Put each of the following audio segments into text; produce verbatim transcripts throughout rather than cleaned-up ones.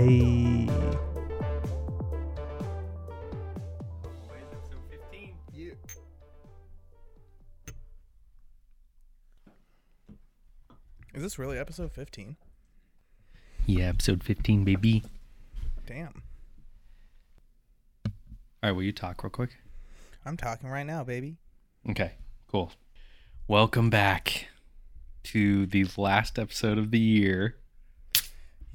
Hey. Episode fifteen. Yeah. Is this really episode fifteen? Yeah, episode fifteen, baby. Damn. All right, will you talk real quick? I'm talking right now, baby. Okay, cool. Welcome back to the last episode of the year.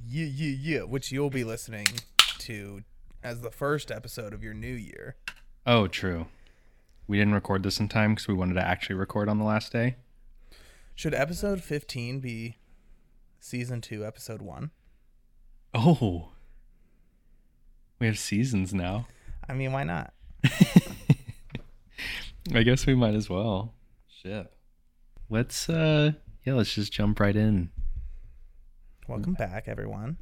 Yeah, yeah, yeah, which you'll be listening to as the first episode of your new year. Oh, true. We didn't record this in time because we wanted to actually record on the last day. Should episode fifteen be season two, episode one? Oh. We have seasons now. I mean, why not? I guess we might as well. Shit. Let's, uh, yeah, let's just jump right in. Welcome back, everyone.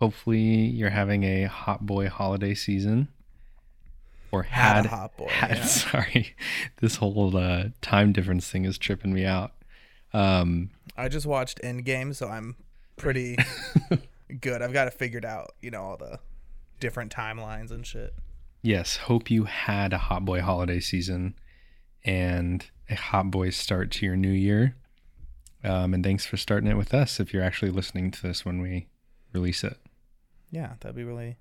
Hopefully you're having a hot boy holiday season. Or had, had a hot boy. Had, yeah. Sorry. This whole uh, time difference thing is tripping me out. Um, I just watched Endgame, so I'm pretty good. I've got it figured out, you know, all the different timelines and shit. Yes. Hope you had a hot boy holiday season and a hot boy start to your new year. Um, and thanks for starting it with us if you're actually listening to this when we release it. Yeah, that'd be really,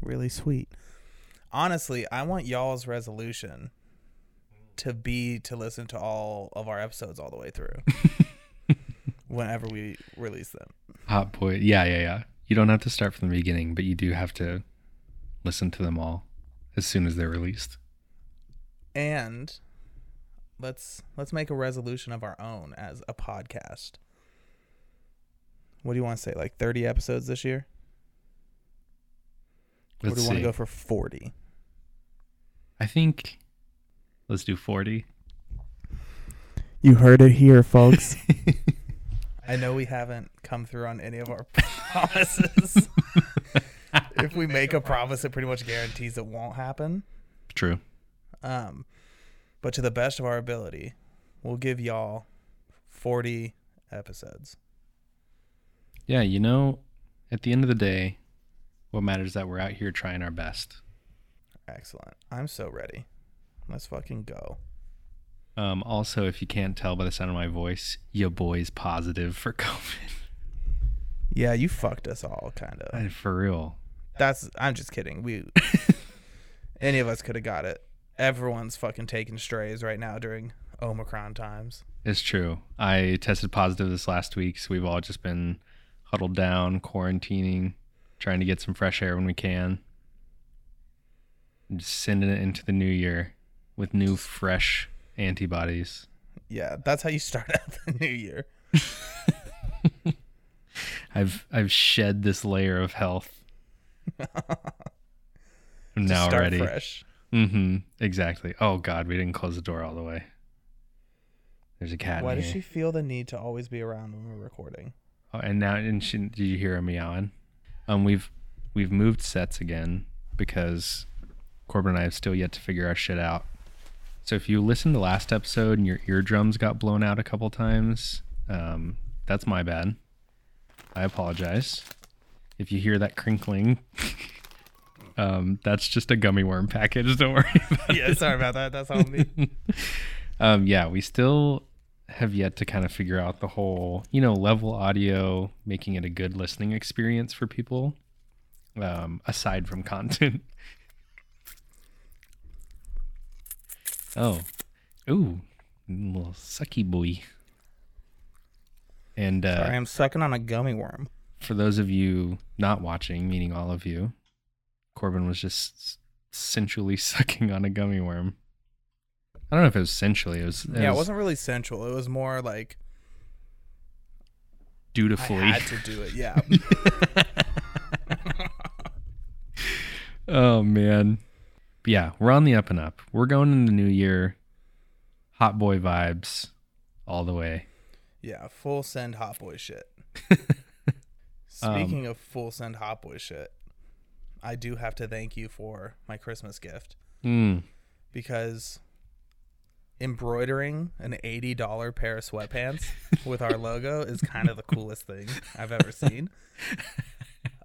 really sweet. Honestly, I want y'all's resolution to be to listen to all of our episodes all the way through whenever we release them. Hot boy. Yeah, yeah, yeah. You don't have to start from the beginning, but you do have to listen to them all as soon as they're released. And... Let's let's make a resolution of our own as a podcast. What do you want to say? Like thirty episodes this year? Let's or do you see. want to go for forty? I think let's do forty. You heard it here, folks. I know we haven't come through on any of our promises. If we make a promise, it pretty much guarantees it won't happen. True. Um. But to the best of our ability, we'll give y'all forty episodes. Yeah, you know, at the end of the day, what matters is that we're out here trying our best. Excellent. I'm so ready. Let's fucking go. Um, also, if you can't tell by the sound of my voice, your boy's positive for COVID. Yeah, you fucked us all, kind of. For real. That's. I'm just kidding. We, any of us could have got it. Everyone's fucking taking strays right now during Omicron times. It's true. I tested positive this last week, so we've all just been huddled down, quarantining, trying to get some fresh air when we can. And just sending it into the new year with new, fresh antibodies. Yeah, that's how you start out the new year. I've I've shed this layer of health. I'm now start ready. Fresh. Mm-hmm. Exactly. Oh, God, we didn't close the door all the way. There's a cat in here. Why does she feel the need to always be around when we're recording? Oh, and now, and she, did you hear her meowing? Um, we've we've moved sets again because Corbin and I have still yet to figure our shit out. So if you listened to last episode and your eardrums got blown out a couple times, um, that's my bad. I apologize. If you hear that crinkling... Um, that's just a gummy worm package. Don't worry about yeah, it. Yeah, sorry about that. That's all me. um, yeah, we still have yet to kind of figure out the whole, you know, level audio, making it a good listening experience for people, um, aside from content. Oh. Ooh. Little sucky boy. And uh, sorry, I'm sucking on a gummy worm. For those of you not watching, meaning all of you, Corbin was just sensually sucking on a gummy worm. I don't know if it was sensually. It was. It yeah, was, it wasn't really sensual. It was more like dutifully. I had to do it. Yeah. Oh man. But yeah, we're on the up and up. We're going in the new year. Hot boy vibes, all the way. Yeah, full send hot boy shit. Speaking um, of full send hot boy shit. I do have to thank you for my Christmas gift mm. because embroidering an eighty dollars pair of sweatpants with our logo is kind of the coolest thing I've ever seen.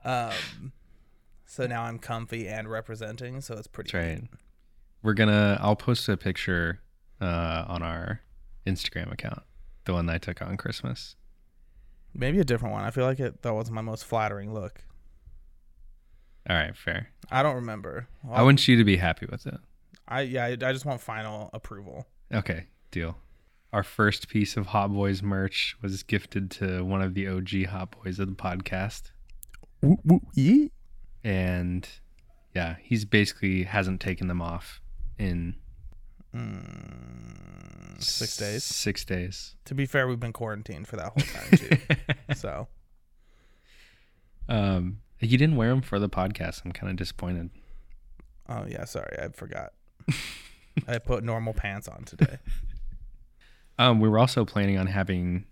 Um, so now I'm comfy and representing, so it's pretty That's right. We're gonna I'll post a picture uh, on our Instagram account, the one that I took on Christmas. Maybe a different one. I feel like it that was my most flattering look. All right, fair. I don't remember. Well, I want you to be happy with it. I yeah, I, I just want final approval. Okay, deal. Our first piece of Hot Boys merch was gifted to one of the O G Hot Boys of the podcast. Ooh, ooh, yeah. And yeah, he's basically hasn't taken them off in mm, six days. Six days. To be fair, we've been quarantined for that whole time too. So, um, you didn't wear them for the podcast. I'm kind of disappointed. Oh yeah, sorry, I forgot. I put normal pants on today. Um, we were also planning on having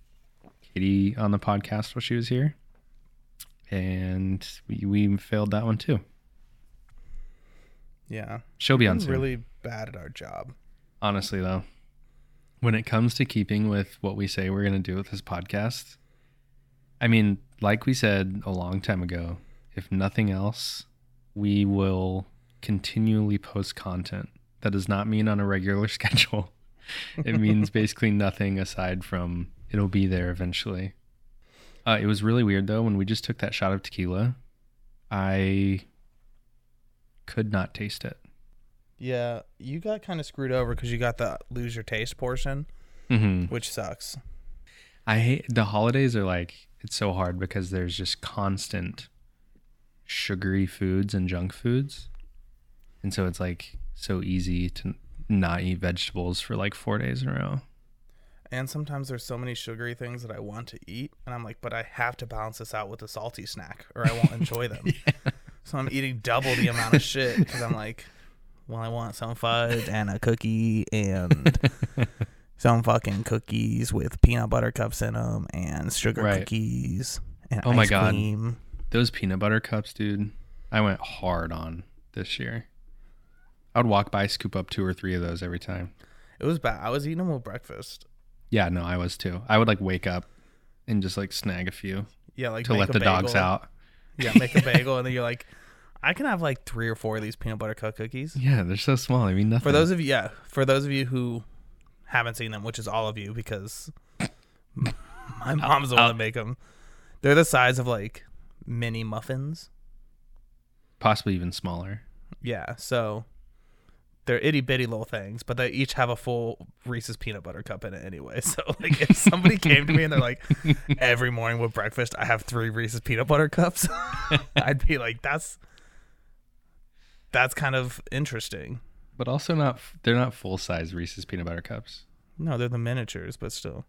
Kitty on the podcast while she was here, and we, we failed that one too. Yeah, she'll be on soon. Really bad at our job. Honestly, though, when it comes to keeping with what we say we're going to do with this podcast, I mean, like we said a long time ago, if nothing else, we will continually post content. That does not mean on a regular schedule. It means basically nothing aside from it'll be there eventually. Uh, it was really weird, though, when we just took that shot of tequila. I could not taste it. Yeah, you got kind of screwed over because you got the lose your taste portion, mm-hmm. which sucks. I hate the holidays are like, it's so hard because there's just constant sugary foods and junk foods. And so it's like so easy to not eat vegetables for like four days in a row. And sometimes there's so many sugary things that I want to eat, and I'm like, but I have to balance this out with a salty snack or I won't enjoy them. Yeah. So I'm eating double the amount of shit because I'm like, well, I want some fudge and a cookie and some fucking cookies with peanut butter cups in them and sugar right. cookies and oh ice my God. Cream. Those peanut butter cups, dude, I went hard on this year. I would walk by, scoop up two or three of those every time. It was bad. I was eating them with breakfast. Yeah, no, I was too. I would like wake up and just like snag a few. Yeah, like to let the dogs out. Yeah, make a bagel, and then you're like, I can have like three or four of these peanut butter cup cookies. Yeah, they're so small. I mean, nothing. For those of you, yeah, for those of you who haven't seen them, which is all of you, because my mom's the one that make them. They're the size of like mini muffins, possibly even smaller. Yeah, so they're itty bitty little things, but they each have a full Reese's peanut butter cup in it anyway. So like, if somebody came to me and they're like, every morning with breakfast, I have three Reese's peanut butter cups, I'd be like, that's. That's kind of interesting. But also not, they're not full-size Reese's peanut butter cups. No, they're the miniatures, but still.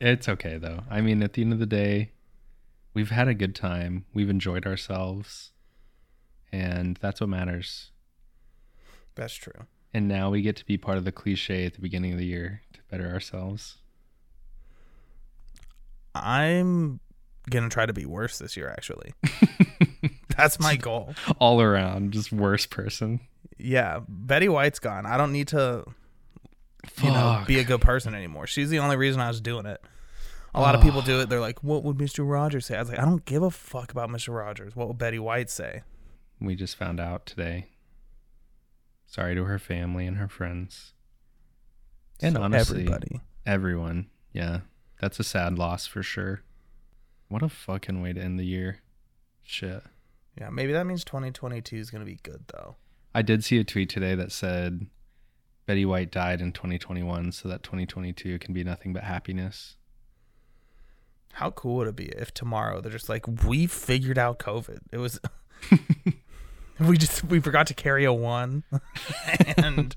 It's okay, though. I mean, at the end of the day, we've had a good time. We've enjoyed ourselves. And that's what matters. That's true. And now we get to be part of the cliche at the beginning of the year to better ourselves. I'm going to try to be worse this year, actually. That's my goal. All around, just worst person. Yeah, Betty White's gone. I don't need to, Fuck. you know, be a good person anymore. She's the only reason I was doing it. A oh. lot of people do it. They're like, "What would Mister Rogers say?" I was like, "I don't give a fuck about Mister Rogers. What would Betty White say?" We just found out today. Sorry to her family and her friends, and so honestly, everybody, everyone. Yeah, that's a sad loss for sure. What a fucking way to end the year. Shit. Yeah, maybe that means twenty twenty-two is going to be good, though. I did see a tweet today that said Betty White died in twenty twenty-one, so that twenty twenty-two can be nothing but happiness. How cool would it be if tomorrow they're just like, we figured out COVID. It was... we just we forgot to carry a one, and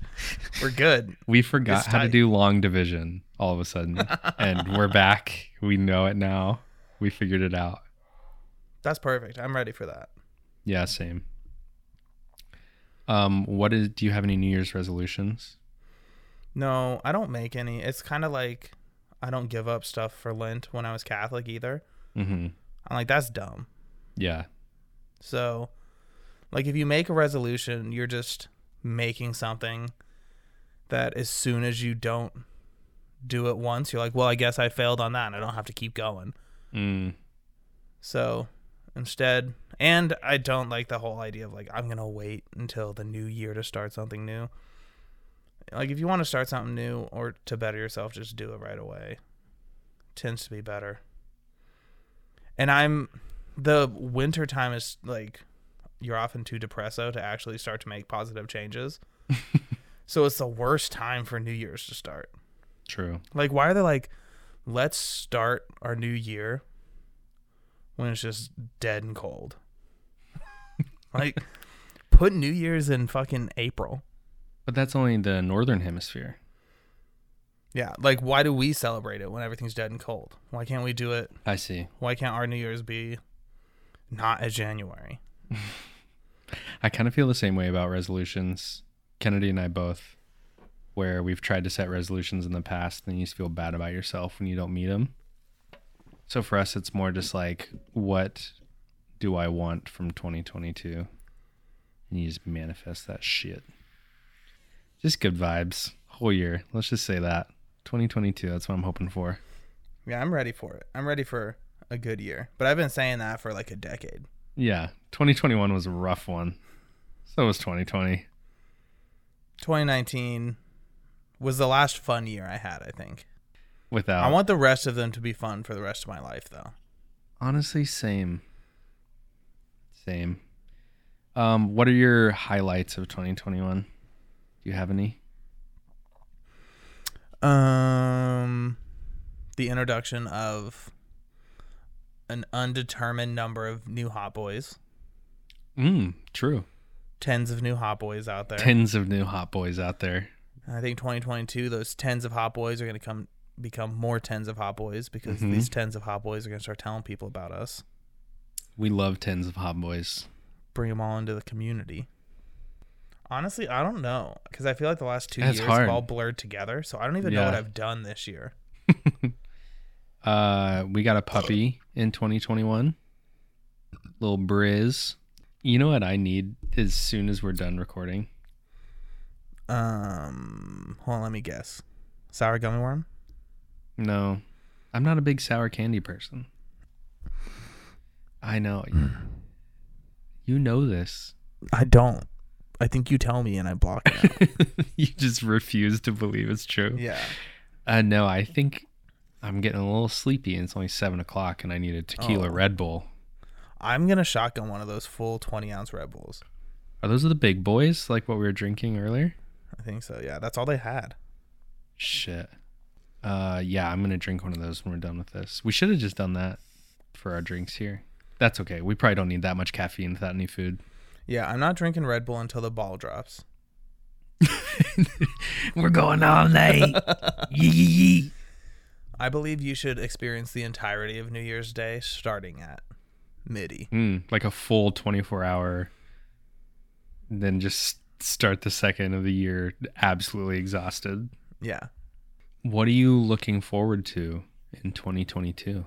we're good. We forgot it's how tight. to do long division all of a sudden, and we're back. We know it now. We figured it out. That's perfect. I'm ready for that. Yeah, same. Um, what is? Do you have any New Year's resolutions? No, I don't make any. It's kind of like I don't give up stuff for Lent when I was Catholic either. Mm-hmm. I'm like, that's dumb. Yeah. So, like, if you make a resolution, you're just making something that as soon as you don't do it once, you're like, well, I guess I failed on that and I don't have to keep going. Mm. So... instead. And I don't like the whole idea of, like, I'm going to wait until the new year to start something new. Like, if you want to start something new or to better yourself, just do it right away. It tends to be better. And I'm... The winter time is, like, you're often too depresso to actually start to make positive changes. So it's the worst time for New Year's to start. True. Like, why are they like, let's start our new year when it's just dead and cold? Like, put New Year's in fucking April. But that's only the northern hemisphere. Yeah, like, why do we celebrate it when everything's dead and cold? Why can't we do it? I see. Why can't our New Year's be not a January? I kind of feel the same way about resolutions. Kennedy and I both, where we've tried to set resolutions in the past, and you just feel bad about yourself when you don't meet them. So for us, it's more just like, what do I want from twenty twenty-two? And you just manifest that shit. Just good vibes. Whole year. Let's just say that. twenty twenty-two, that's what I'm hoping for. Yeah, I'm ready for it. I'm ready for a good year. But I've been saying that for like a decade. Yeah, twenty twenty-one was a rough one. So was twenty twenty. twenty nineteen was the last fun year I had, I think. Without. I want the rest of them to be fun for the rest of my life, though. Honestly, same. Same. Um, what are your highlights of twenty twenty-one? Do you have any? Um, the introduction of an undetermined number of new hot boys. Mm, true. Tens of new hot boys out there. Tens of new hot boys out there. I think twenty twenty-two, those tens of hot boys are going to come become more tens of hot boys because mm-hmm. these tens of hot boys are going to start telling people about us. We love tens of hot boys. Bring them all into the community. Honestly, I don't know because I feel like the last two That's years hard. have all blurred together, so I don't even yeah. know what I've done this year. uh, we got a puppy in twenty twenty-one, little Briz. You know what I need as soon as we're done recording? Um, hold on, let me guess. Sour gummy worm? No. I'm not a big sour candy person. I know. You know this. I don't. I think you tell me and I block it out. You just refuse to believe it's true. Yeah. Uh, no, I think I'm getting a little sleepy and it's only seven o'clock and I need a tequila oh. Red Bull. I'm going to shotgun one of those full twenty-ounce Red Bulls. Are those the big boys, like what we were drinking earlier? I think so, yeah. That's all they had. Shit. Uh, yeah, I'm going to drink one of those when we're done with this. We should have just done that for our drinks here. That's okay. We probably don't need that much caffeine without any food. Yeah, I'm not drinking Red Bull until the ball drops. We're going all night. Yee, yee, yee. I believe you should experience the entirety of New Year's Day starting at midi. Mm, like a full twenty-four hour, then just start the second of the year absolutely exhausted. Yeah. What are you looking forward to in twenty twenty-two?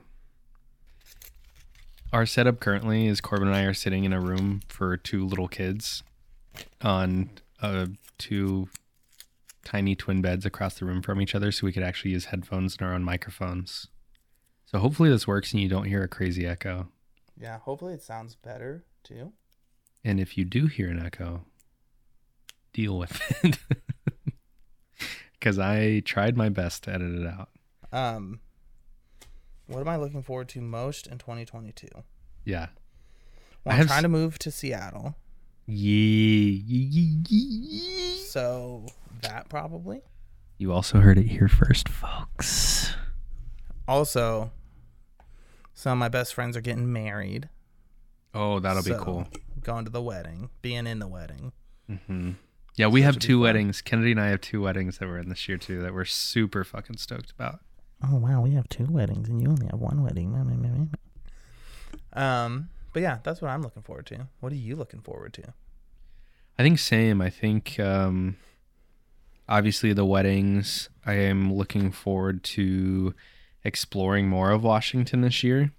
Our setup currently is Corbin and I are sitting in a room for two little kids on uh, two tiny twin beds across the room from each other so we could actually use headphones and our own microphones. So hopefully this works and you don't hear a crazy echo. Yeah, hopefully it sounds better too. And if you do hear an echo, deal with it. Because I tried my best to edit it out. Um... What am I looking forward to most in twenty twenty-two? Yeah. Well, I'm trying s- to move to Seattle. Yeah. So that probably. You also heard it here first, folks. Also, some of my best friends are getting married. Oh, that'll so, be cool. Going to the wedding, being in the wedding. Mm-hmm. Yeah, so we have two weddings. Fun. Kennedy and I have two weddings that we're in this year, too, that we're super fucking stoked about. Oh, wow, we have two weddings, and you only have one wedding. Um, but, yeah, that's what I'm looking forward to. What are you looking forward to? I think same. I think, um, obviously, the weddings. I am looking forward to exploring more of Washington this year.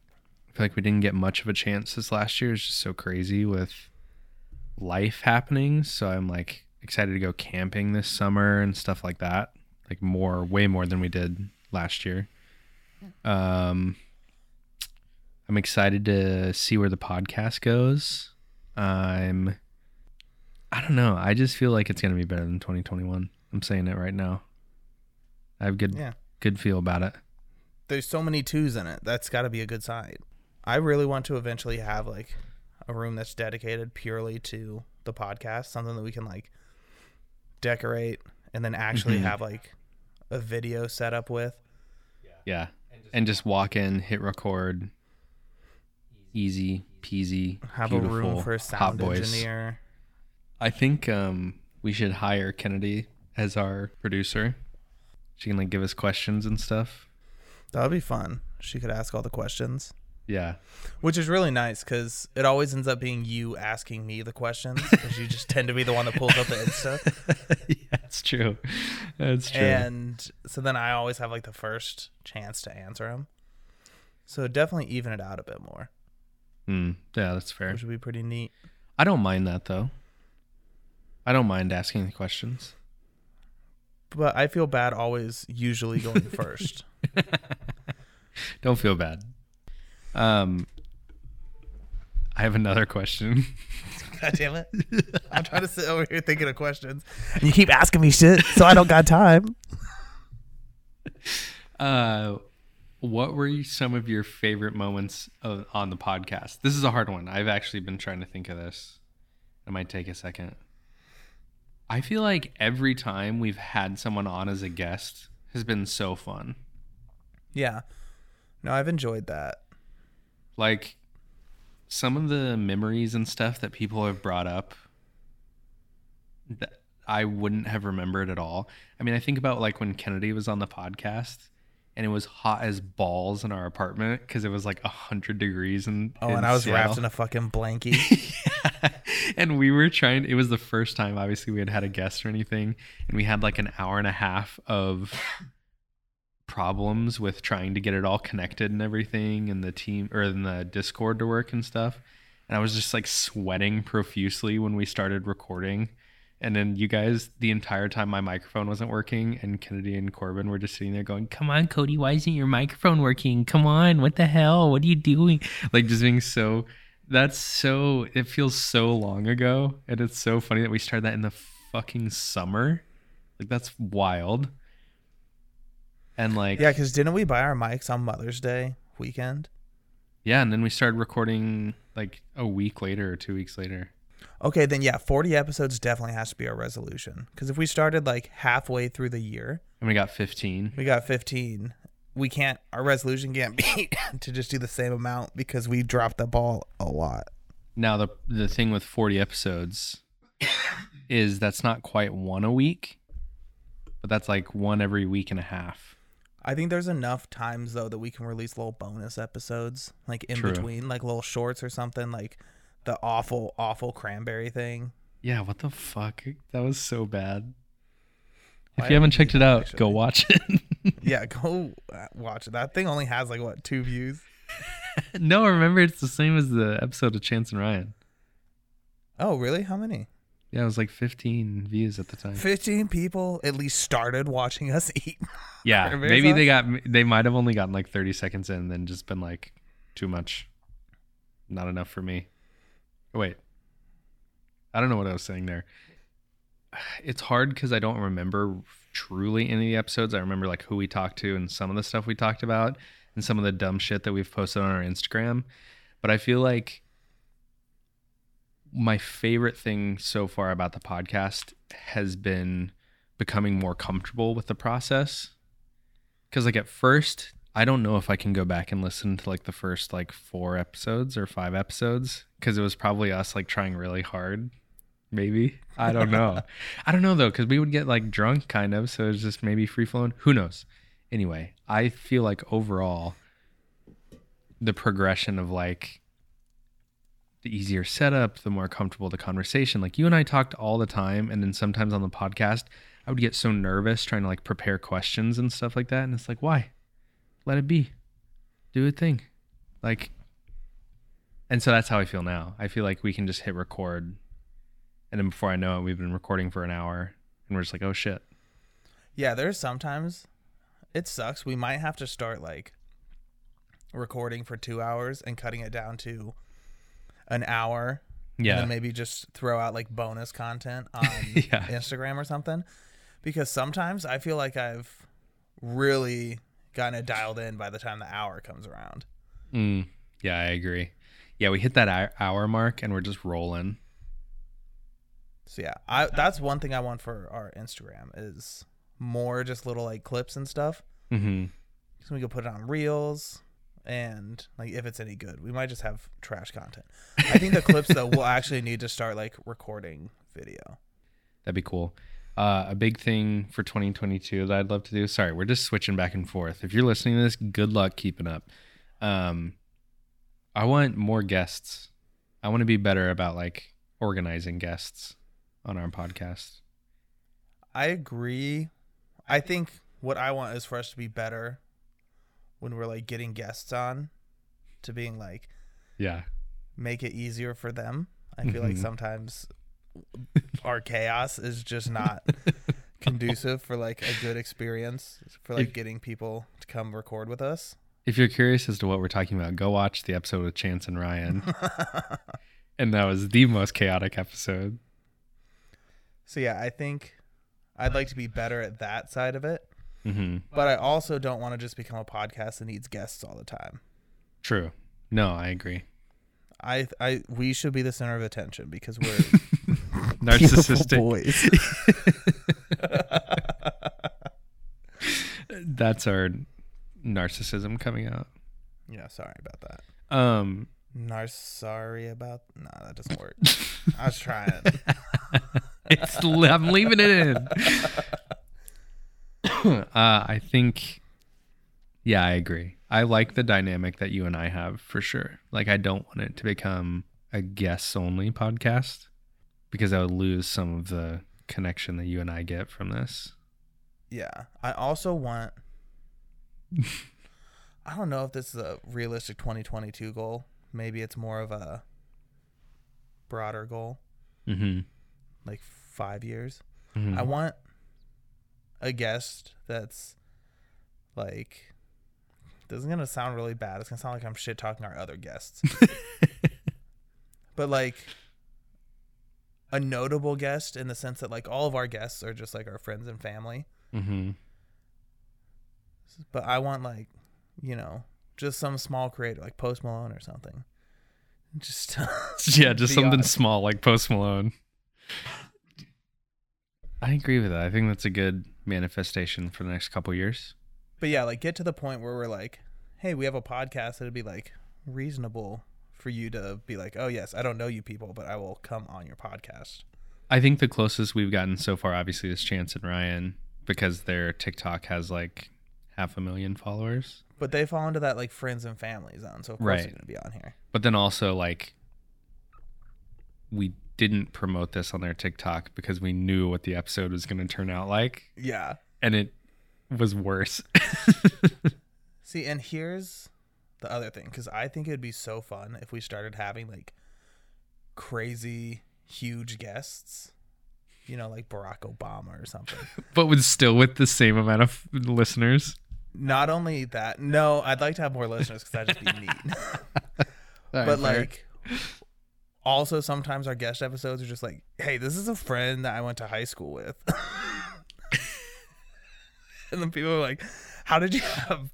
I feel like we didn't get much of a chance this last year. It's just so crazy with life happening. So I'm, like, excited to go camping this summer and stuff like that. Like, more, way more than we did last year. Um, I'm excited to see where the podcast goes. I'm, I don't know. I just feel like it's going to be better than twenty twenty-one. I'm saying it right now. I have good, yeah. good feel about it. There's so many twos in it. That's got to be a good side. I really want to eventually have like a room that's dedicated purely to the podcast, something that we can like decorate and then actually mm-hmm. have like a video set up with. Yeah. And just, and just walk in, hit record. Easy peasy. Have a room for a sound engineer. I think um, we should hire Kennedy as our producer. She can like give us questions and stuff. That would be fun. She could ask all the questions. Yeah. Which is really nice because it always ends up being you asking me the questions because you just tend to be the one that pulls up the Insta. Yeah, that's true. That's true. And so then I always have like the first chance to answer them. So definitely even it out a bit more. Mm, yeah, that's fair. Which would be pretty neat. I don't mind that though. I don't mind asking the questions. But I feel bad always usually going first. Don't feel bad. Um, I have another question. God damn it. I'm trying to sit over here thinking of questions. And you keep asking me shit, so I don't got time. Uh, what were some of your favorite moments of, on the podcast? This is a hard one. I've actually been trying to think of this. It might take a second. I feel like every time we've had someone on as a guest has been so fun. Yeah. No, I've enjoyed that. Like, some of the memories and stuff that people have brought up that I wouldn't have remembered at all. I mean, I think about, like, when Kennedy was on the podcast, and it was hot as balls in our apartment because it was, like, one hundred degrees in Oh, in and I was Seattle. Wrapped in a fucking blankie. Yeah. And we were trying... It was the first time, obviously, we had had a guest or anything, and we had, like, an hour and a half of... problems with trying to get it all connected and everything and the team or in the Discord to work and stuff, and I was just like sweating profusely when we started recording. And then you guys, the entire time my microphone wasn't working, and Kennedy and Corbin were just sitting there going, come on Cody, why isn't your microphone working, come on, what the hell, what are you doing, like just being so that's so it feels so long ago. And it's so funny that we started that in the fucking summer, like that's wild. And like, yeah, because didn't we buy our mics on Mother's Day weekend? Yeah, and then we started recording like a week later or two weeks later. Okay, then yeah, forty episodes definitely has to be our resolution. Because if we started like halfway through the year, and we got fifteen, we got fifteen. We can't. Our resolution can't be to just do the same amount because we dropped the ball a lot. Now the the thing with forty episodes is that's not quite one a week, but that's like one every week and a half. I think there's enough times, though, that we can release little bonus episodes, like in True. Between, like little shorts or something, like the awful, awful cranberry thing. Yeah, what the fuck? That was so bad. Why if you haven't checked it out, actually. Go watch it. Yeah, go watch it. That thing only has, like, what, two views? No, remember, it's the same as the episode of Chance and Ryan. Oh, really? How many? Yeah, it was like fifteen views at the time. fifteen people at least started watching us eat. Yeah, maybe they got. They might have only gotten like thirty seconds in and then just been like, too much. Not enough for me. Oh, wait. I don't know what I was saying there. It's hard because I don't remember truly any of the episodes. I remember like who we talked to and some of the stuff we talked about and some of the dumb shit that we've posted on our Instagram. But I feel like my favorite thing so far about the podcast has been becoming more comfortable with the process. Cause like at first, I don't know if I can go back and listen to like the first like four episodes or five episodes. Cause it was probably us like trying really hard. Maybe. I don't know. I don't know though. Cause we would get like drunk kind of. So it's just maybe free flowing. Who knows? Anyway, I feel like overall the progression of like, the easier setup, the more comfortable the conversation. Like you and I talked all the time, and then sometimes on the podcast, I would get so nervous trying to like prepare questions and stuff like that. And it's like, why? Let it be. Do a thing. Like, and so that's how I feel now. I feel like we can just hit record, and then before I know it, we've been recording for an hour, and we're just like, oh shit. Yeah, there's sometimes it sucks. We might have to start like recording for two hours and cutting it down to an hour. Yeah. And then maybe just throw out like bonus content on yeah. Instagram or something. Because sometimes I feel like I've really gotten it dialed in by the time the hour comes around. Mm. Yeah, I agree. Yeah, we hit that hour mark and we're just rolling. So yeah, I, that's one thing I want for our Instagram is more just little like clips and stuff. Mm-hmm. So we can put it on Reels and like if it's any good, we might just have trash content. I think the clips though, we'll actually need to start like recording video. That'd be cool. Uh, a big thing for twenty twenty-two that I'd love to do. Sorry, we're just switching back and forth. If you're listening to this, good luck keeping up. Um, I want more guests. I want to be better about like organizing guests on our podcast. I agree. I think what I want is for us to be better when we're like getting guests on to being like, yeah, make it easier for them. I feel mm-hmm. like sometimes our chaos is just not conducive for like a good experience for like if, getting people to come record with us. If you're curious as to what we're talking about, go watch the episode with Chance and Ryan. And that was the most chaotic episode. So yeah, I think I'd like to be better at that side of it. Mm-hmm. But I also don't want to just become a podcast that needs guests all the time. True. No, I agree. I, I, we should be the center of attention because we're narcissistic boys. That's our narcissism coming out. Yeah, sorry about that. Um, Nar, sorry about. No, nah, that doesn't work. I was trying. It's. I'm leaving it in. Uh, I think, yeah, I agree. I like the dynamic that you and I have for sure. Like, I don't want it to become a guests only podcast because I would lose some of the connection that you and I get from this. Yeah. I also want, I don't know if this is a realistic twenty twenty-two goal. Maybe it's more of a broader goal. Mm-hmm. Like five years. Mm-hmm. I want a guest that's like, this is going to sound really bad. It's going to sound like I'm shit talking our other guests. But like a notable guest in the sense that like all of our guests are just like our friends and family. Mm-hmm. But I want like, you know, just some small creator like Post Malone or something. Just yeah, just something honest. Small like Post Malone. I agree with that. I think that's a good manifestation for the next couple of years. But yeah, like get to the point where we're like, hey, we have a podcast that'd be like reasonable for you to be like, oh yes, I don't know you people, but I will come on your podcast. I think the closest we've gotten so far, obviously, is Chance and Ryan because their TikTok has like half a million followers. But they fall into that like friends and family zone, so of course they're going to be on here. But then also like we didn't promote this on their TikTok because we knew what the episode was going to turn out like. Yeah. And it was worse. See, and here's the other thing, because I think it would be so fun if we started having like crazy huge guests, you know, like Barack Obama or something. But with still with the same amount of listeners. Not only that. No, I'd like to have more listeners because that'd just be neat. But like... Also, sometimes our guest episodes are just like, hey, this is a friend that I went to high school with. And then people are like, how did you have,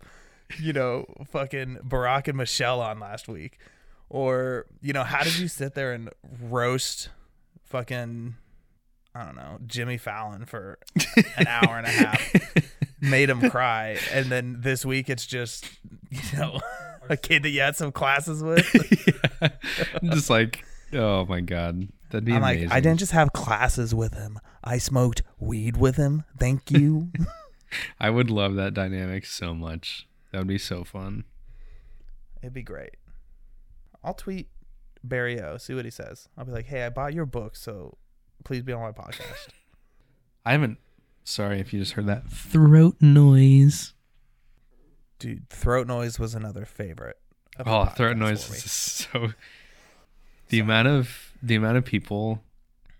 you know, fucking Barack and Michelle on last week? Or, you know, how did you sit there and roast fucking, I don't know, Jimmy Fallon for an hour and a half, made him cry. And then this week it's just, you know, a kid that you had some classes with. Yeah. Just like... Oh my God, that'd be I'm amazing. Like, I didn't just have classes with him. I smoked weed with him. Thank you. I would love that dynamic so much. That would be so fun. It'd be great. I'll tweet Barry O, see what he says. I'll be like, hey, I bought your book, so please be on my podcast. I haven't. Sorry if you just heard that throat noise. Dude, throat noise was another favorite. Oh, throat noise is so... The Sorry. amount of the amount of people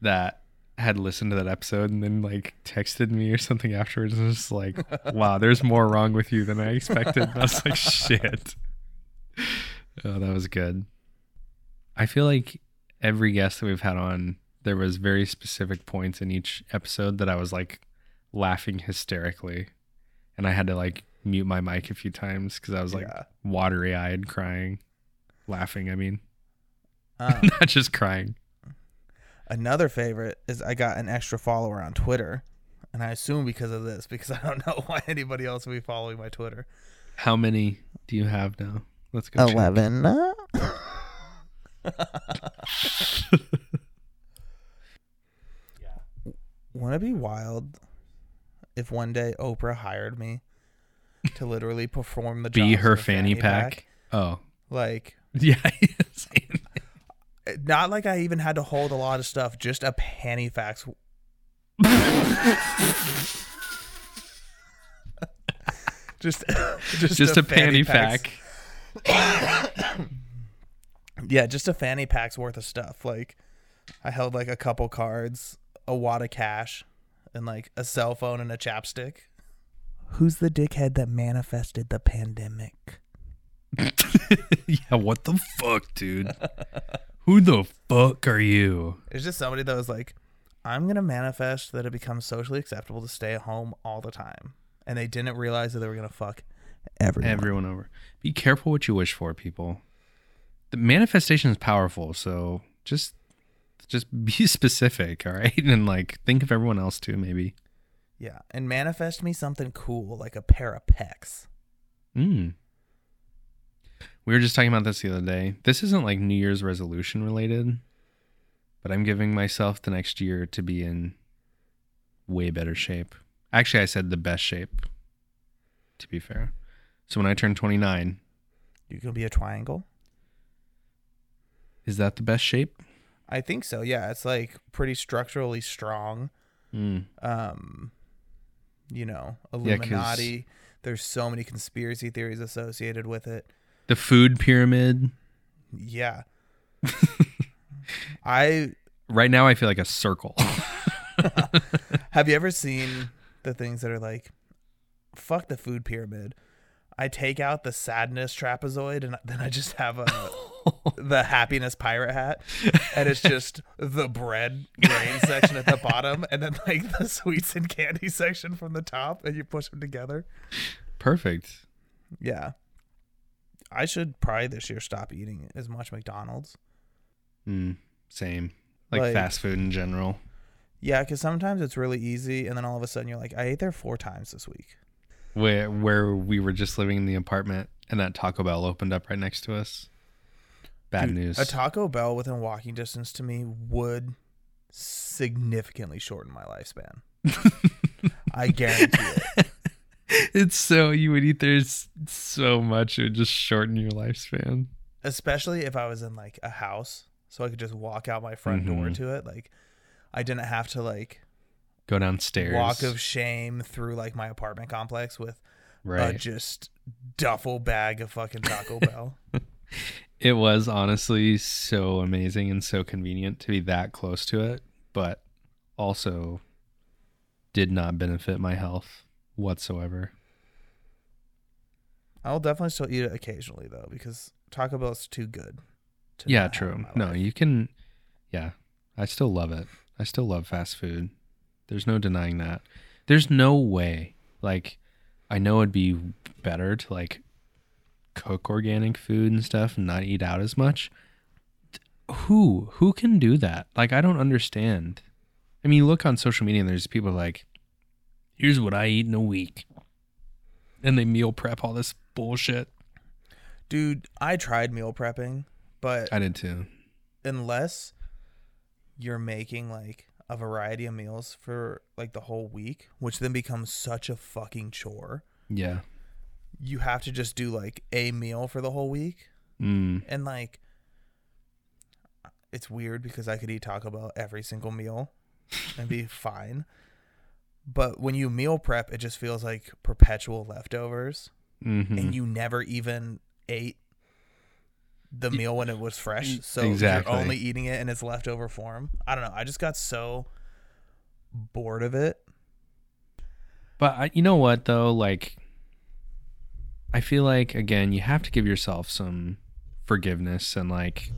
that had listened to that episode and then like texted me or something afterwards was like, wow, there's more wrong with you than I expected. And I was like, shit. Oh, that was good. I feel like every guest that we've had on, there was very specific points in each episode that I was like laughing hysterically. And I had to like mute my mic a few times because I was like yeah. watery eyed crying, laughing. I mean, um, not just crying. Another favorite is I got an extra follower on Twitter. And I assume because of this, because I don't know why anybody else would be following my Twitter. How many do you have now? Let's go. Eleven. Wouldn't it be wild if one day Oprah hired me to literally perform the job? Be her fanny, fanny pack? pack? Oh. Like. Yeah. Not like I even had to hold a lot of stuff, just a panty fax. just, just, just a, a fanny, fanny pack. Yeah, just a fanny pack's worth of stuff. Like, I held like a couple cards, a wad of cash, and like a cell phone and a chapstick. Who's the dickhead that manifested the pandemic? Yeah, what the fuck, dude? Who the fuck are you? It's just somebody that was like, I'm gonna manifest that it becomes socially acceptable to stay at home all the time, and they didn't realize that they were gonna fuck everyone. Everyone over. Be careful what you wish for, people. The manifestation is powerful, so just just be specific, all right? And like think of everyone else too, maybe. Yeah, and manifest me something cool, like a pair of pecs. Mm. We were just talking about this the other day. This isn't like New Year's resolution related, but I'm giving myself the next year to be in way better shape. Actually, I said the best shape, to be fair. So when I turn twenty-nine. You're going to be a triangle? Is that the best shape? I think so, yeah. It's like pretty structurally strong. Mm. Um, you know, Illuminati. Yeah, there's so many conspiracy theories associated with it. The food pyramid. Yeah. I right now I feel like a circle. Have you ever seen the things that are like, fuck the food pyramid? I take out the sadness trapezoid and then I just have a the happiness pirate hat, and it's just the bread grain section at the bottom and then like the sweets and candy section from the top, and you push them together. Perfect. Yeah. I should probably this year stop eating as much McDonald's. Mm, same. Like, like fast food in general. Yeah, because sometimes it's really easy, and then all of a sudden you're like, I ate there four times this week. Where, where we were just living in the apartment, and that Taco Bell opened up right next to us. Bad Dude, news. A Taco Bell within walking distance to me would significantly shorten my lifespan. I guarantee it. It's so, you would eat there so much, it would just shorten your lifespan. Especially if I was in like a house, so I could just walk out my front mm-hmm. door to it. Like, I didn't have to like go downstairs, walk of shame through like my apartment complex with right. a just duffel bag of fucking Taco Bell. It was honestly so amazing and so convenient to be that close to it, but also did not benefit my health whatsoever. I'll definitely still eat it occasionally though, because Taco Bell is too good. To yeah, true. No, life. You can. Yeah, I still love it. I still love fast food. There's no denying that. There's no way. Like, I know it'd be better to like cook organic food and stuff and not eat out as much. Who who can do that? Like, I don't understand. I mean, you look on social media and there's people like, here's what I eat in a week, and they meal prep all this bullshit. Dude, I tried meal prepping, but I did too. Unless you're making like a variety of meals for like the whole week, which then becomes such a fucking chore. Yeah. You have to just do like a meal for the whole week. Mm. And like, it's weird because I could eat Taco Bell every single meal and be fine. But when you meal prep, it just feels like perpetual leftovers, mm-hmm. and you never even ate the meal when it was fresh, so exactly. You're only eating it in its leftover form. I don't know. I just got so bored of it. But I, you know what, though? Like, I feel like, again, you have to give yourself some forgiveness, and like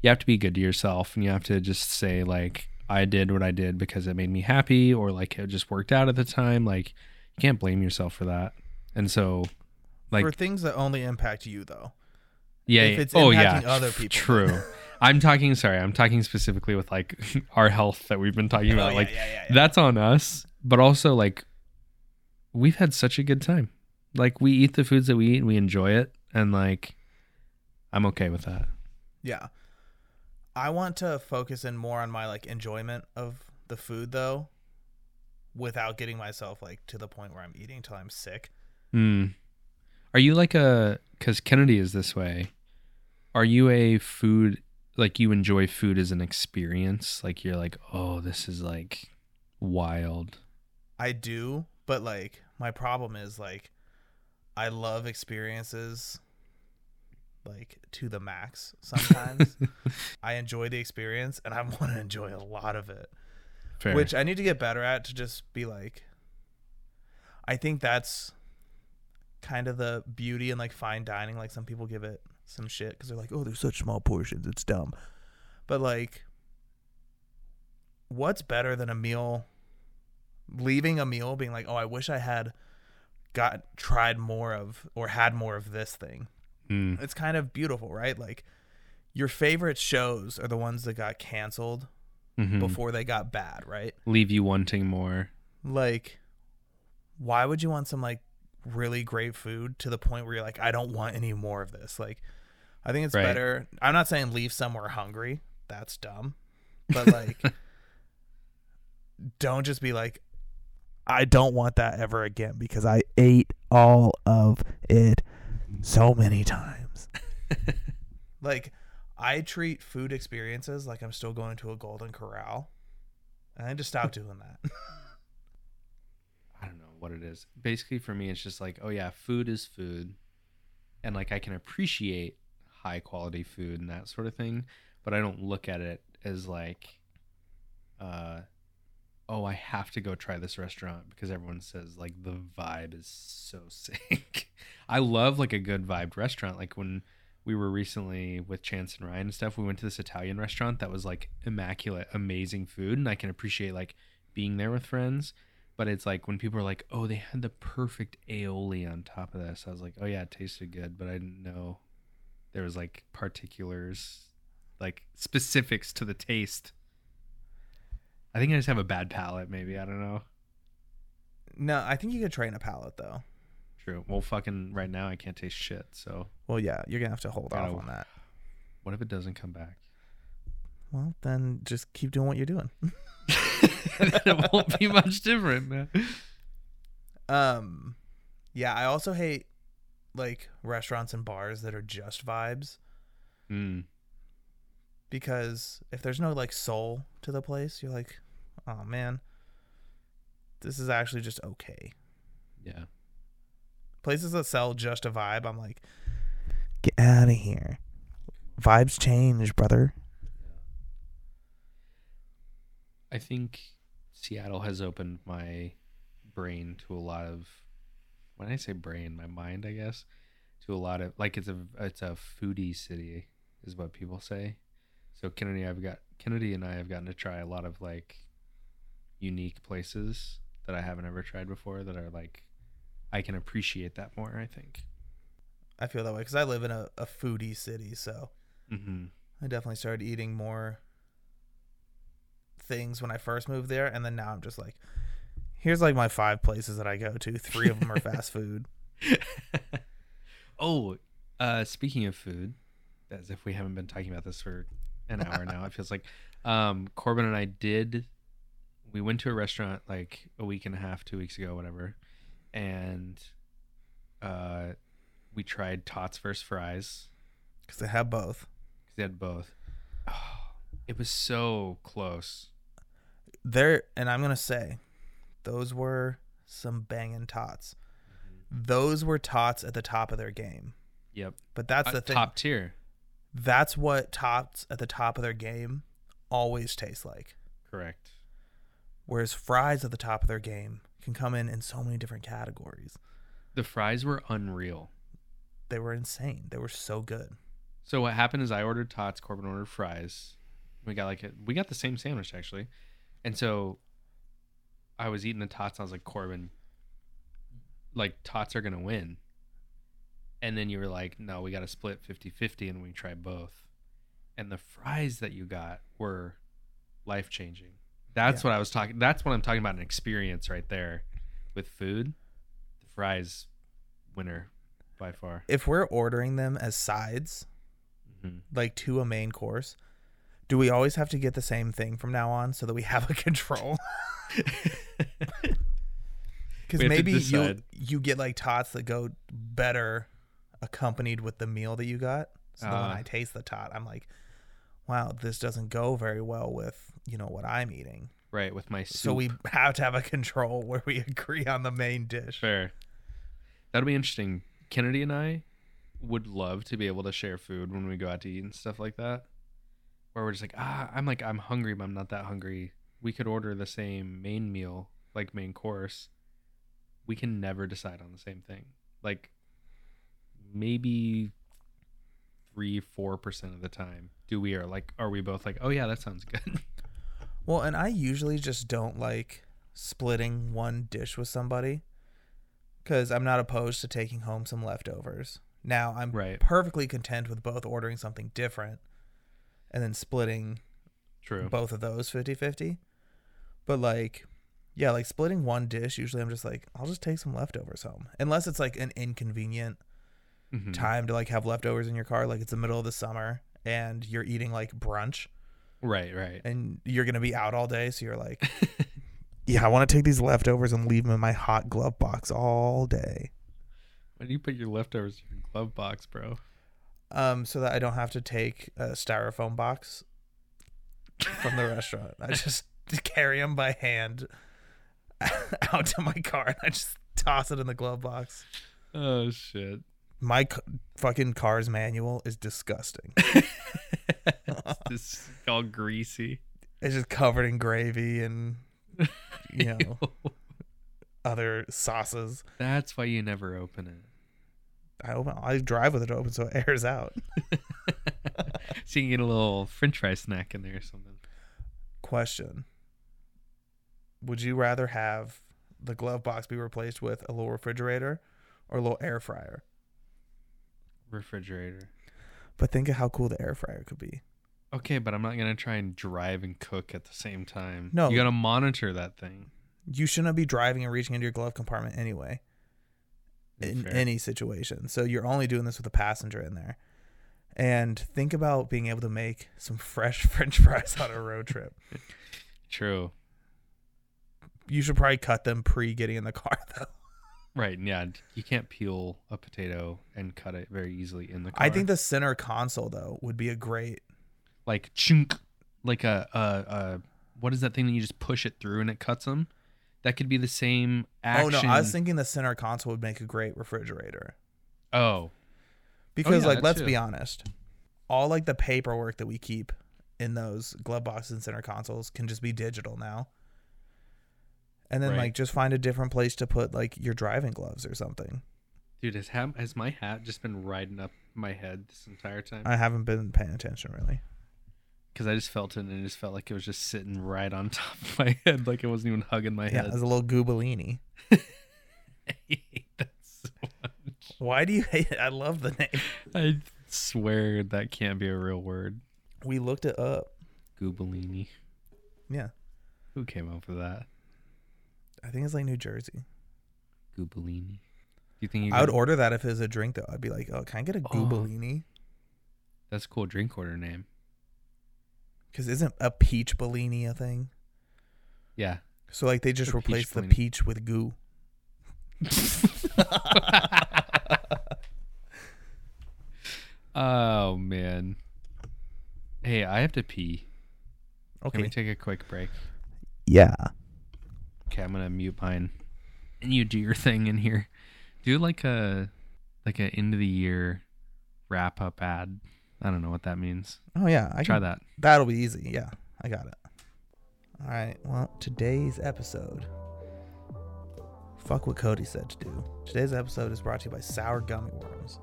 you have to be good to yourself, and you have to just say like, I did what I did because it made me happy, or like it just worked out at the time. Like you can't blame yourself for that. And so like for things that only impact you though. Yeah. If it's oh, impacting yeah. other people. True. I'm talking, sorry, I'm talking specifically with like our health that we've been talking about. Oh, yeah, like yeah, yeah, yeah. That's on us, but also like we've had such a good time. Like we eat the foods that we eat and we enjoy it. And like, I'm okay with that. Yeah. I want to focus in more on my like enjoyment of the food though, without getting myself like to the point where I'm eating till I'm sick. Mm. Are you like a, cause Kennedy is this way. Are you a food, like you enjoy food as an experience? Like you're like, oh, this is like wild. I do. But like my problem is like, I love experiences like to the max sometimes. I enjoy the experience and I want to enjoy a lot of it. Fair. Which I need to get better at, to just be like, I think that's kind of the beauty in like fine dining. Like some people give it some shit because they're like, oh, there's such small portions, it's dumb. But like, what's better than a meal, leaving a meal being like, oh, I wish I had got tried more of or had more of this thing. Mm. It's kind of beautiful, right? Like your favorite shows are the ones that got canceled mm-hmm. before they got bad, right? Leave you wanting more. Like, why would you want some like really great food to the point where you're like, I don't want any more of this? Like, I think it's right. better. I'm not saying leave somewhere hungry. That's dumb. But like, don't just be like, I don't want that ever again because I ate all of it so many times. Like, I treat food experiences like I'm still going to a Golden Corral, and I just stopped doing that. I don't know what it is. Basically, for me, it's just like, oh yeah, food is food, and like I can appreciate high quality food and that sort of thing, but I don't look at it as like, uh. oh, I have to go try this restaurant because everyone says like the vibe is so sick. I love like a good vibed restaurant. Like when we were recently with Chance and Ryan and stuff, we went to this Italian restaurant that was like immaculate, amazing food. And I can appreciate like being there with friends, but it's like when people are like, oh, they had the perfect aioli on top of this. I was like, oh yeah, it tasted good, but I didn't know there was like particulars, like specifics to the taste. I think I just have a bad palate, maybe. I don't know. No, I think you could train a palate, though. True. Well, fucking right now, I can't taste shit, so... Well, yeah, you're going to have to hold off on that. What if it doesn't come back? Well, then just keep doing what you're doing. It won't be much different, man. Um, yeah, I also hate, like, restaurants and bars that are just vibes. Mm. Because if there's no, like, soul to the place, you're like... oh man, this is actually just okay. Yeah. Places that sell just a vibe, I'm like, get out of here. Vibes change, brother. I think Seattle has opened my brain to a lot of, when I say brain, my mind, I guess, to a lot of, like, it's a it's a foodie city is what people say. So Kennedy, I've got Kennedy and I have gotten to try a lot of like unique places that I haven't ever tried before that are like, I can appreciate that more, I think. I feel that way because I live in a, a foodie city, so mm-hmm. I definitely started eating more things when I first moved there, and then now I'm just like, here's like my five places that I go to. Three of them are fast food. Oh, uh, speaking of food, as if we haven't been talking about this for an hour now, it feels like. um, Corbin and I did... we went to a restaurant like a week and a half, two weeks ago, whatever. And uh, we tried Tots versus Fries. Because they had both. Because they had both. Oh, it was so close. There, and I'm going to say, those were some banging Tots. Mm-hmm. Those were Tots at the top of their game. Yep. But that's uh, the thing. Top tier. That's what Tots at the top of their game always taste like. Correct. Whereas fries at the top of their game can come in in so many different categories. The fries were unreal. They were insane. They were so good. So what happened is I ordered tots, Corbin ordered fries. We got like a, we got the same sandwich actually, and so I was eating the tots. And I was like, Corbin, like tots are gonna win. And then you were like, no, we got to split fifty-fifty and we try both. And the fries that you got were life changing. That's yeah. what I was talking. That's what I'm talking about. An experience right there with food. The fries winner by far. If we're ordering them as sides, mm-hmm. like to a main course, do we always have to get the same thing from now on so that we have a control? Because maybe you you get like tots that go better accompanied with the meal that you got. So uh, then when I taste the tot, I'm like, wow, this doesn't go very well with, you know, what I'm eating. Right, with my soup. So we have to have a control where we agree on the main dish. Fair. That'll be interesting. Kennedy and I would love to be able to share food when we go out to eat and stuff like that. Where we're just like, ah, I'm like, I'm hungry, but I'm not that hungry. We could order the same main meal, like main course. We can never decide on the same thing. Like maybe three, four percent of the time do we are like, are we both like, oh yeah, that sounds good. Well, and I usually just don't like splitting one dish with somebody because I'm not opposed to taking home some leftovers. Now I'm right. perfectly content with both ordering something different and then splitting True. both of those fifty-fifty. But like, yeah, like splitting one dish, usually I'm just like, I'll just take some leftovers home. Unless it's like an inconvenient mm-hmm. time to like have leftovers in your car. Like it's the middle of the summer and you're eating like brunch. Right, right. And you're going to be out all day. So you're like, yeah, I want to take these leftovers and leave them in my hot glove box all day. Why do you put your leftovers in your glove box, bro? Um, so that I don't have to take a styrofoam box from the restaurant. I just carry them by hand out to my car and I just toss it in the glove box. Oh shit! My c- fucking car's manual is disgusting. It's just all greasy. It's just covered in gravy and you know other sauces. That's why you never open it. I open. I drive with it open so it airs out. So you can get a little French fry snack in there or something. Question. Would you rather have the glove box be replaced with a little refrigerator or a little air fryer? Refrigerator. But think of how cool the air fryer could be. Okay, but I'm not going to try and drive and cook at the same time. No. You got to monitor that thing. You shouldn't be driving and reaching into your glove compartment anyway in Fair. any situation. So you're only doing this with a passenger in there. And think about being able to make some fresh French fries on a road trip. True. You should probably cut them pre getting in the car, though. Right. Yeah. You can't peel a potato and cut it very easily in the car. I think the center console, though, would be a great. Like, chunk. Like a, a, a. What is that thing that you just push it through and it cuts them? That could be the same action. Oh, no. I was thinking the center console would make a great refrigerator. Oh. Because, oh, yeah, like, let's too. be honest. All, like, the paperwork that we keep in those glove boxes and center consoles can just be digital now. And then, right. like, just find a different place to put, like, your driving gloves or something. Dude, has, ha- has my hat just been riding up my head this entire time? I haven't been paying attention, really. Because I just felt it, and it just felt like it was just sitting right on top of my head, like it wasn't even hugging my yeah, head. Yeah, it was a little goobellini. I hate that so much. Why do you hate it? I love the name. I swear that can't be a real word. We looked it up. Goobellini. Yeah. Who came up with that? I think it's like New Jersey. Goobellini. You think you I would gonna... order that if it was a drink, though. I'd be like, oh, can I get a goobellini? Oh, that's a cool drink order name. Because isn't a peach bellini a thing? Yeah. So, like, they just a replaced peach the peach with goo. Oh, man. Hey, I have to pee. Okay. Can we take a quick break? Yeah. Okay, I'm gonna mute mine, and you do your thing in here. Do like a like an end of the year wrap up ad. I don't know what that means. Oh yeah, I try can, that. That'll be easy. Yeah, I got it. All right. Well, today's episode. Fuck what Cody said to do. Today's episode is brought to you by sour gummy worms.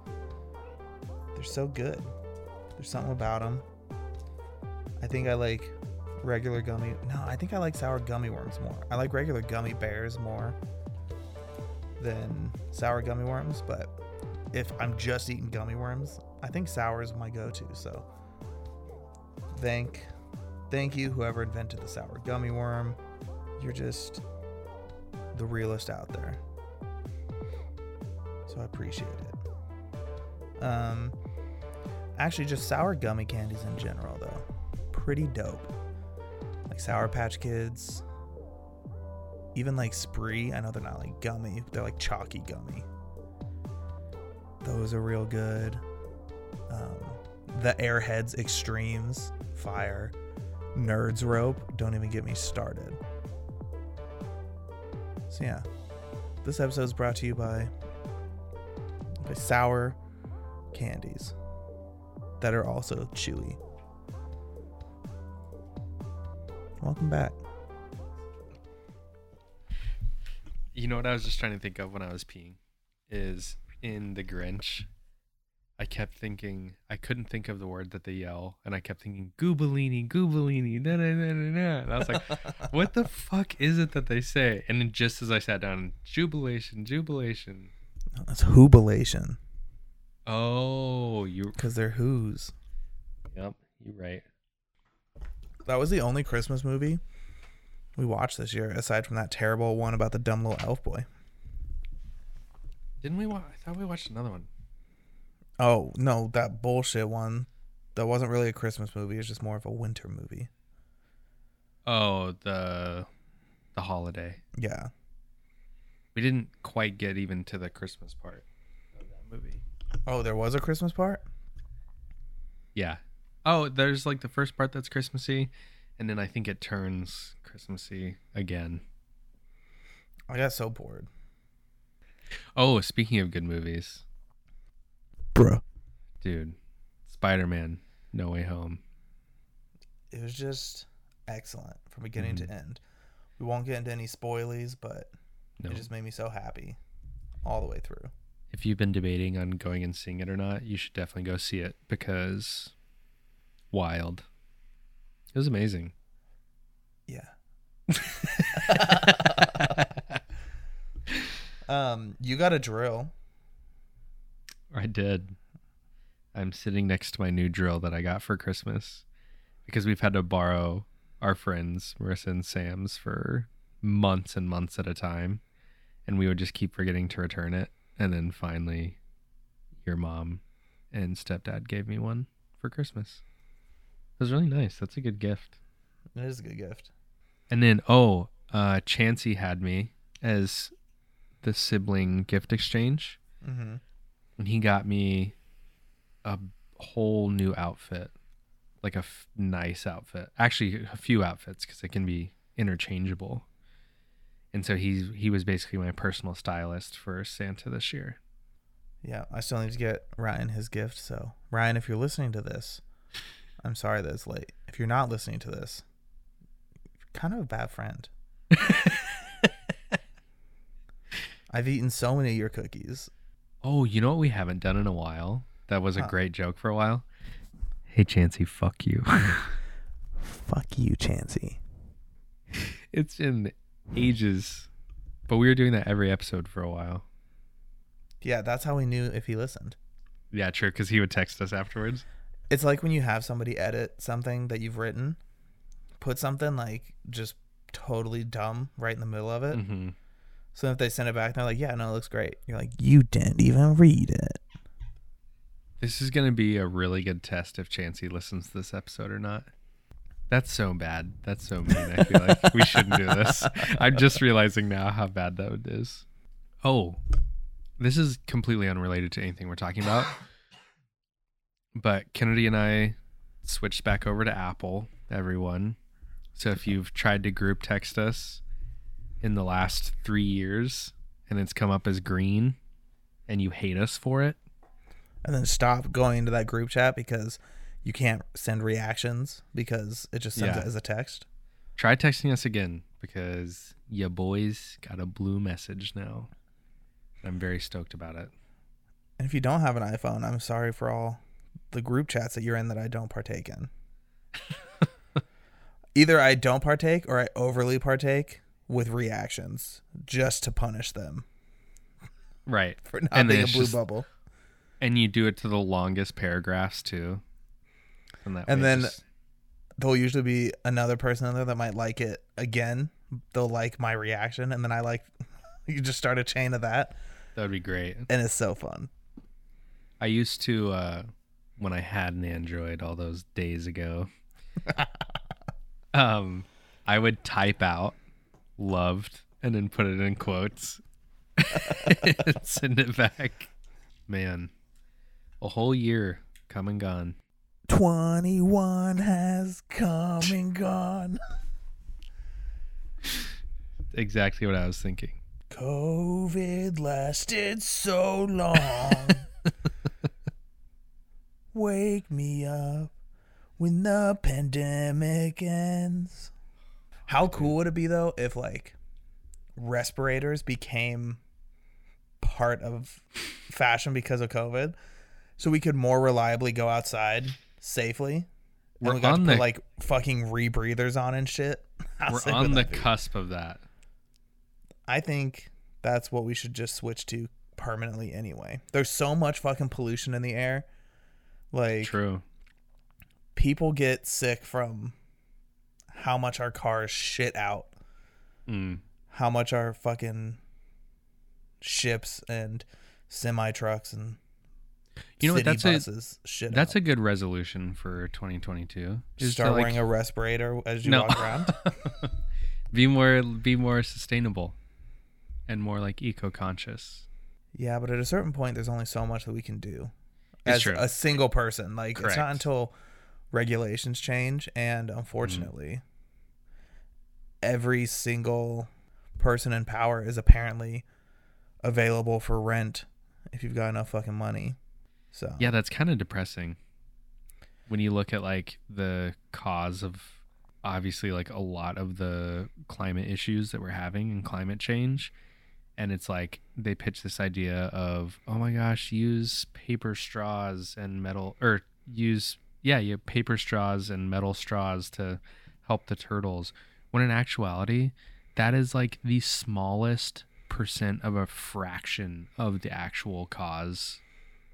They're so good. There's something about them. I think I like regular gummy. No, I think I like sour gummy worms more. I like regular gummy bears more than sour gummy worms. But if I'm just eating gummy worms, I think sour is my go-to. So thank, thank you, whoever invented the sour gummy worm. You're just the realest out there. So I appreciate it. Um, actually, just sour gummy candies in general, though. Pretty dope. Like Sour Patch Kids. Even like Spree. I know they're not like gummy. They're like chalky gummy. Those are real good. Um, the Airheads Extremes. Fire. Nerds Rope. Don't even get me started. So yeah. This episode is brought to you by... by sour candies that are also chewy. Welcome back. You know what I was just trying to think of when I was peeing is in The Grinch. I kept thinking, I couldn't think of the word that they yell, and I kept thinking goobellini, goobellini, na na na na. And I was like, what the fuck is it that they say? And then just as I sat down, jubilation, jubilation. No, that's hoobilation. Oh, you because they're who's. Yep, you're right. That was the only Christmas movie we watched this year, aside from that terrible one about the dumb little elf boy. Didn't we watch? I thought we watched another one. Oh no, that bullshit one. That wasn't really a Christmas movie. It's just more of a winter movie. Oh, the the holiday. Yeah. We didn't quite get even to the Christmas part of that movie. Oh, there was a Christmas part? Yeah. Oh, there's like the first part that's Christmassy, and then I think it turns Christmassy again. I got so bored. Oh, speaking of good movies. Bruh. Dude, Spider-Man: No Way Home. It was just excellent from beginning mm-hmm. to end. We won't get into any spoilies, but... No. It just made me so happy all the way through. If you've been debating on going and seeing it or not, you should definitely go see it because wild. It was amazing. Yeah. um, you got a drill. I did. I'm sitting next to my new drill that I got for Christmas because we've had to borrow our friends, Marissa and Sam's, for months and months at a time, and we would just keep forgetting to return it, and then finally your mom and stepdad gave me one for Christmas. It was really nice. That's a good gift. It is a good gift. And then oh uh Chancey had me as the sibling gift exchange, mm-hmm. and he got me a whole new outfit, like a f- nice outfit, actually a few outfits because it can be interchangeable. And so he's he was basically my personal stylist for Santa this year. Yeah, I still need to get Ryan his gift. So, Ryan, if you're listening to this, I'm sorry that it's late. If you're not listening to this, you're kind of a bad friend. I've eaten so many of your cookies. Oh, you know what we haven't done in a while? That was a uh, great joke for a while. Hey, Chancey, fuck you. Fuck you, Chancey. It's in... ages, but we were doing that every episode for a while. Yeah, that's how we knew if he listened. Yeah, true, because he would text us afterwards. It's like when you have somebody edit something that you've written, put something like just totally dumb right in the middle of it. Mm-hmm. So if they send it back, they're like, yeah, no, it looks great. You're like, you didn't even read it. This is going to be a really good test if Chancey listens to this episode or not. That's so bad. That's so mean. I feel like we shouldn't do this. I'm just realizing now how bad that is. Oh, this is completely unrelated to anything we're talking about. But Kennedy and I switched back over to Apple, everyone. So if you've tried to group text us in the last three years and it's come up as green and you hate us for it. And then stop going into that group chat because... you can't send reactions because it just sends yeah. it as a text. Try texting us again because your boys got a blue message now. I'm very stoked about it. And if you don't have an iPhone, I'm sorry for all the group chats that you're in that I don't partake in. Either I don't partake or I overly partake with reactions just to punish them. Right. For not being a blue just, bubble. And you do it to the longest paragraphs too. And, that and then just... there'll usually be another person in there that might like it again. They'll like my reaction. And then I like, you just start a chain of that. That would be great. And it's so fun. I used to, uh, when I had an Android all those days ago, um, I would type out loved and then put it in quotes and send it back. Man, a whole year come and gone. twenty-one has come and gone. Exactly what I was thinking. COVID lasted so long. Wake me up when the pandemic ends. How cool would it be, though, if, like, respirators became part of fashion because of COVID, so we could more reliably go outside safely? And we're we got on to put, the, like, fucking rebreathers on and shit. How we're on the cusp of that. I think that's what we should just switch to permanently anyway. There's so much fucking pollution in the air. Like, true. People get sick from how much our cars shit out, mm. how much our fucking ships and semi trucks and you know city what, that's buses a, shit that's out. A good resolution for twenty twenty-two. Just start wearing like, a respirator as you no. walk around. be more, be more sustainable and more like eco-conscious. Yeah, but at a certain point, there's only so much that we can do. As it's true. A single person. Like, correct. It's not until regulations change, and unfortunately, mm. every single person in power is apparently available for rent if you've got enough fucking money. So yeah, that's kind of depressing when you look at like the cause of obviously like a lot of the climate issues that we're having and climate change. And it's like they pitch this idea of, oh my gosh, use paper straws and metal, or use, yeah, you have paper straws and metal straws to help the turtles. When in actuality, that is like the smallest percent of a fraction of the actual cause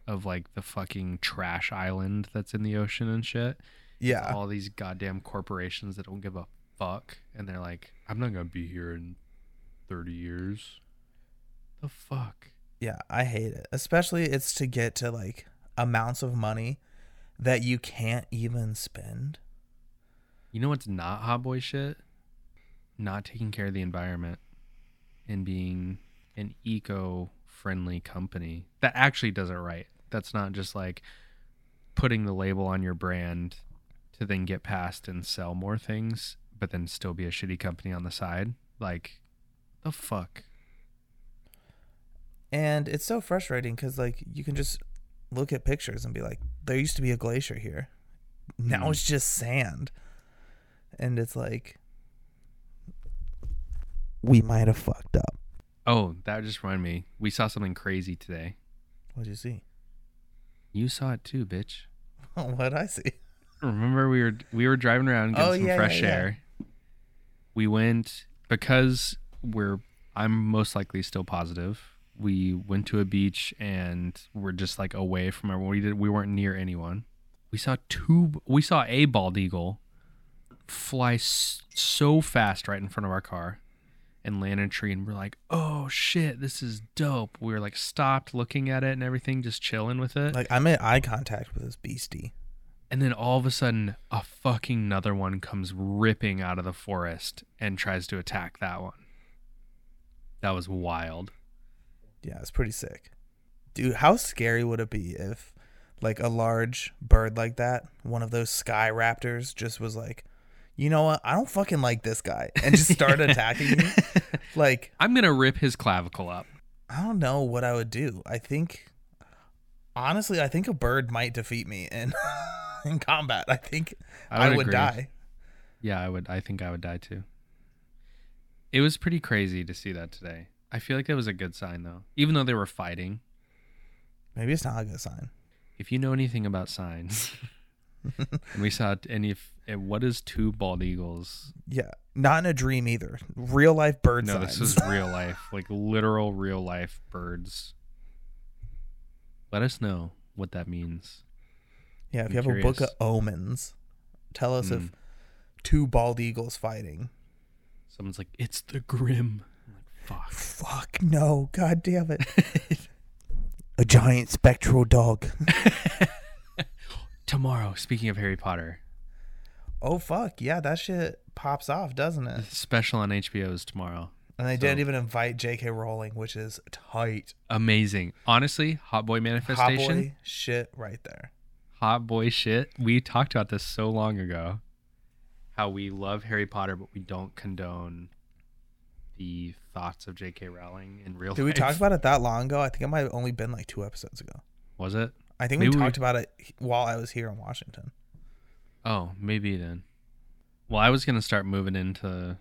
of like the fucking trash island that's in the ocean and shit. Yeah. It's all these goddamn corporations that don't give a fuck. And they're like, I'm not going to be here in thirty years. The fuck? Yeah, I hate it. Especially it's to get to like amounts of money that you can't even spend. You know what's not hot boy shit? Not taking care of the environment and being an eco-friendly company that actually does it right. That's not just like putting the label on your brand to then get past and sell more things, but then still be a shitty company on the side. Like, the fuck? And it's so frustrating because, like, you can just look at pictures and be like, there used to be a glacier here. Now mm. it's just sand. And it's like, we might have fucked up. Oh, that just reminded me. We saw something crazy today. What'd you see? You saw it too, bitch. What'd I see? Remember we were we were driving around getting oh, some yeah, fresh yeah, yeah. air. We went, because we're, I'm most likely still positive, we went to a beach and we're just like away from everyone. We did. We weren't near anyone. We saw two. We saw a bald eagle fly s- so fast right in front of our car and land in a tree. And we're like, "Oh shit, this is dope." We were like stopped, looking at it and everything, just chilling with it. Like I made eye contact with this beastie. And then all of a sudden, a fucking another one comes ripping out of the forest and tries to attack that one. That was wild. Yeah, it's pretty sick. Dude, how scary would it be if, like, a large bird like that, one of those sky raptors, just was like, you know what? I don't fucking like this guy. And just start attacking you. Like, I'm going to rip his clavicle up. I don't know what I would do. I think, honestly, I think a bird might defeat me in, in combat. I think I would, I would die. Yeah, I would. I think I would die too. It was pretty crazy to see that today. I feel like that was a good sign, though. Even though they were fighting. Maybe it's not a good sign. if you know anything about signs, and we saw any of what is two bald eagles? Yeah, not in a dream either. Real life bird no, signs. No, this is real life, like literal real life birds. Let us know what that means. Yeah, if I'm you have curious. a book of omens, tell us mm. if two bald eagles fighting. Someone's like, it's the Grim. I'm like, fuck. Fuck no, god damn it. A giant spectral dog. Tomorrow, speaking of Harry Potter. Oh, fuck. Yeah, that shit pops off, doesn't it? It's special on H B O is tomorrow. And they so. didn't even invite J K. Rowling, which is tight. Amazing. Honestly, Hot Boy Manifestation. Hot Boy shit right there. Hot Boy shit. We talked about this so long ago. How we love Harry Potter, but we don't condone the thoughts of J K. Rowling in real Did life. Did we talk about it that long ago? I think it might have only been like two episodes ago. Was it? I think maybe we talked we... about it while I was here in Washington. Oh, maybe then. Well, I was going to start moving into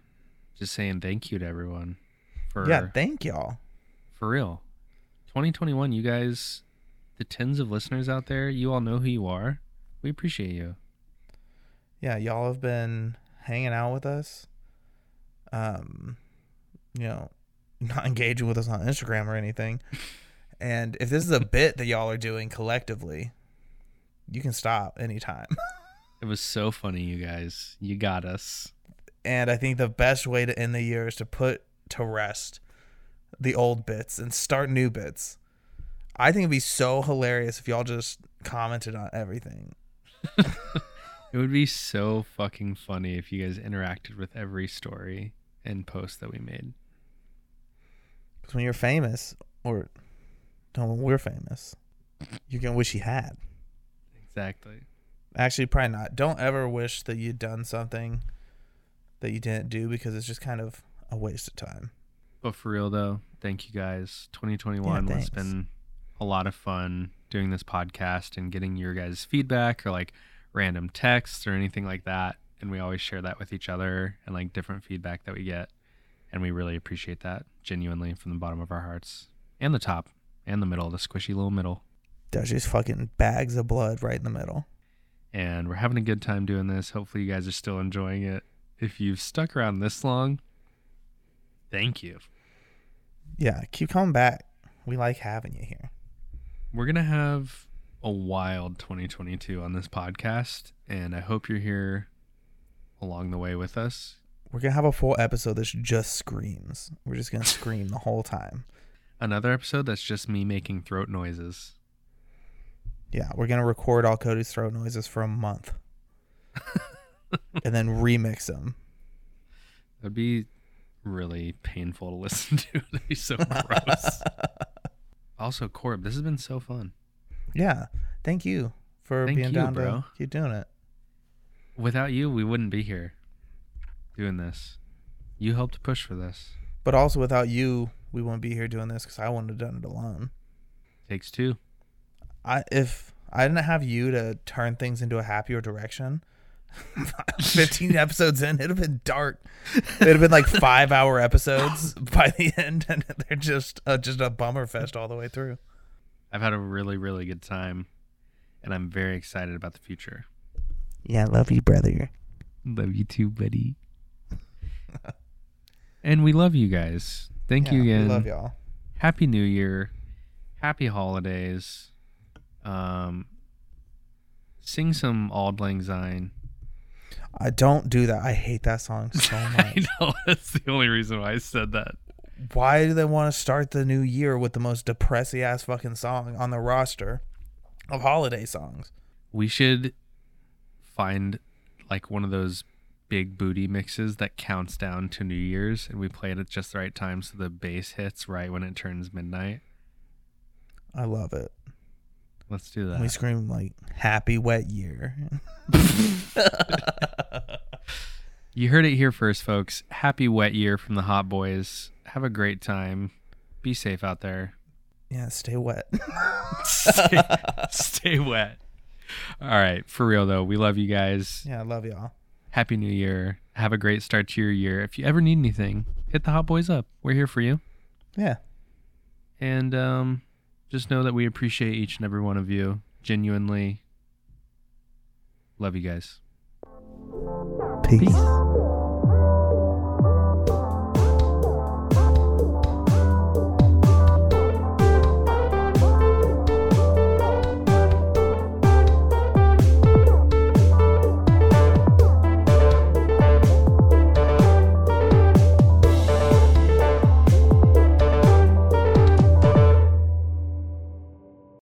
just saying thank you to everyone. For Yeah, thank y'all. For real. twenty twenty-one, you guys, the tens of listeners out there, you all know who you are. We appreciate you. Yeah, y'all have been hanging out with us. Um, you know, not engaging with us on Instagram or anything. And if this is a bit that y'all are doing collectively, you can stop anytime. It was so funny, you guys. You got us. And I think the best way to end the year is to put to rest the old bits and start new bits. I think it'd be so hilarious if y'all just commented on everything. It would be so fucking funny if you guys interacted with every story and post that we made. Because when you're famous, or no, when we're famous, you're going to wish you had. Exactly. Actually, probably not. Don't ever wish that you'd done something that you didn't do, because it's just kind of a waste of time. But for real, though, thank you guys. twenty twenty-one yeah, has been a lot of fun doing this podcast and getting your guys' feedback or like random texts or anything like that, and we always share that with each other and like different feedback that we get, and we really appreciate that genuinely from the bottom of our hearts and the top and the middle, the squishy little middle. There's just fucking bags of blood right in the middle, and we're having a good time doing this. Hopefully you guys are still enjoying it. If you've stuck around this long, thank you. Yeah, keep coming back. We like having you here. We're gonna have a wild twenty twenty-two on this podcast, and I hope you're here along the way with us. We're gonna have a full episode that's just screams. We're just gonna scream the whole time. Another episode that's just me making throat noises. Yeah, we're gonna record all Cody's throat noises for a month and then remix them. That'd be really painful to listen to. That'd be so gross. Also, Corb, this has been so fun. Yeah, thank you for thank being you, down, bro. To keep doing it. Without you, we wouldn't be here doing this. You helped push for this. But also without you, we wouldn't be here doing this, because I wouldn't have done it alone. Takes two. I If I didn't have you to turn things into a happier direction, fifteen episodes in, it'd have been dark. It'd have been like five-hour episodes by the end, and they're just uh, just a bummer fest all the way through. I've had a really, really good time, and I'm very excited about the future. Yeah, love you, brother. Love you too, buddy. And we love you guys. Thank yeah, you again. We love y'all. Happy New Year. Happy holidays. Um, sing some Auld Lang Syne. I don't do that. I hate that song so much. I know. That's the only reason why I said that. Why do they want to start the new year with the most depressing ass fucking song on the roster of holiday songs? We should find like one of those big booty mixes that counts down to New Year's, and we play it at just the right time so the bass hits right when it turns midnight. I love it. Let's do that. We scream like happy wet year. You heard it here first, folks. Happy wet year from the Hot Boys. Have a great time. Be safe out there. Yeah, stay wet. stay, stay wet. All right. For real, though, we love you guys. Yeah, I love y'all. Happy New Year. Have a great start to your year. If you ever need anything, hit the Hot Boys up. We're here for you. Yeah. And um, just know that we appreciate each and every one of you Genuinely love you guys. Peace. Peace.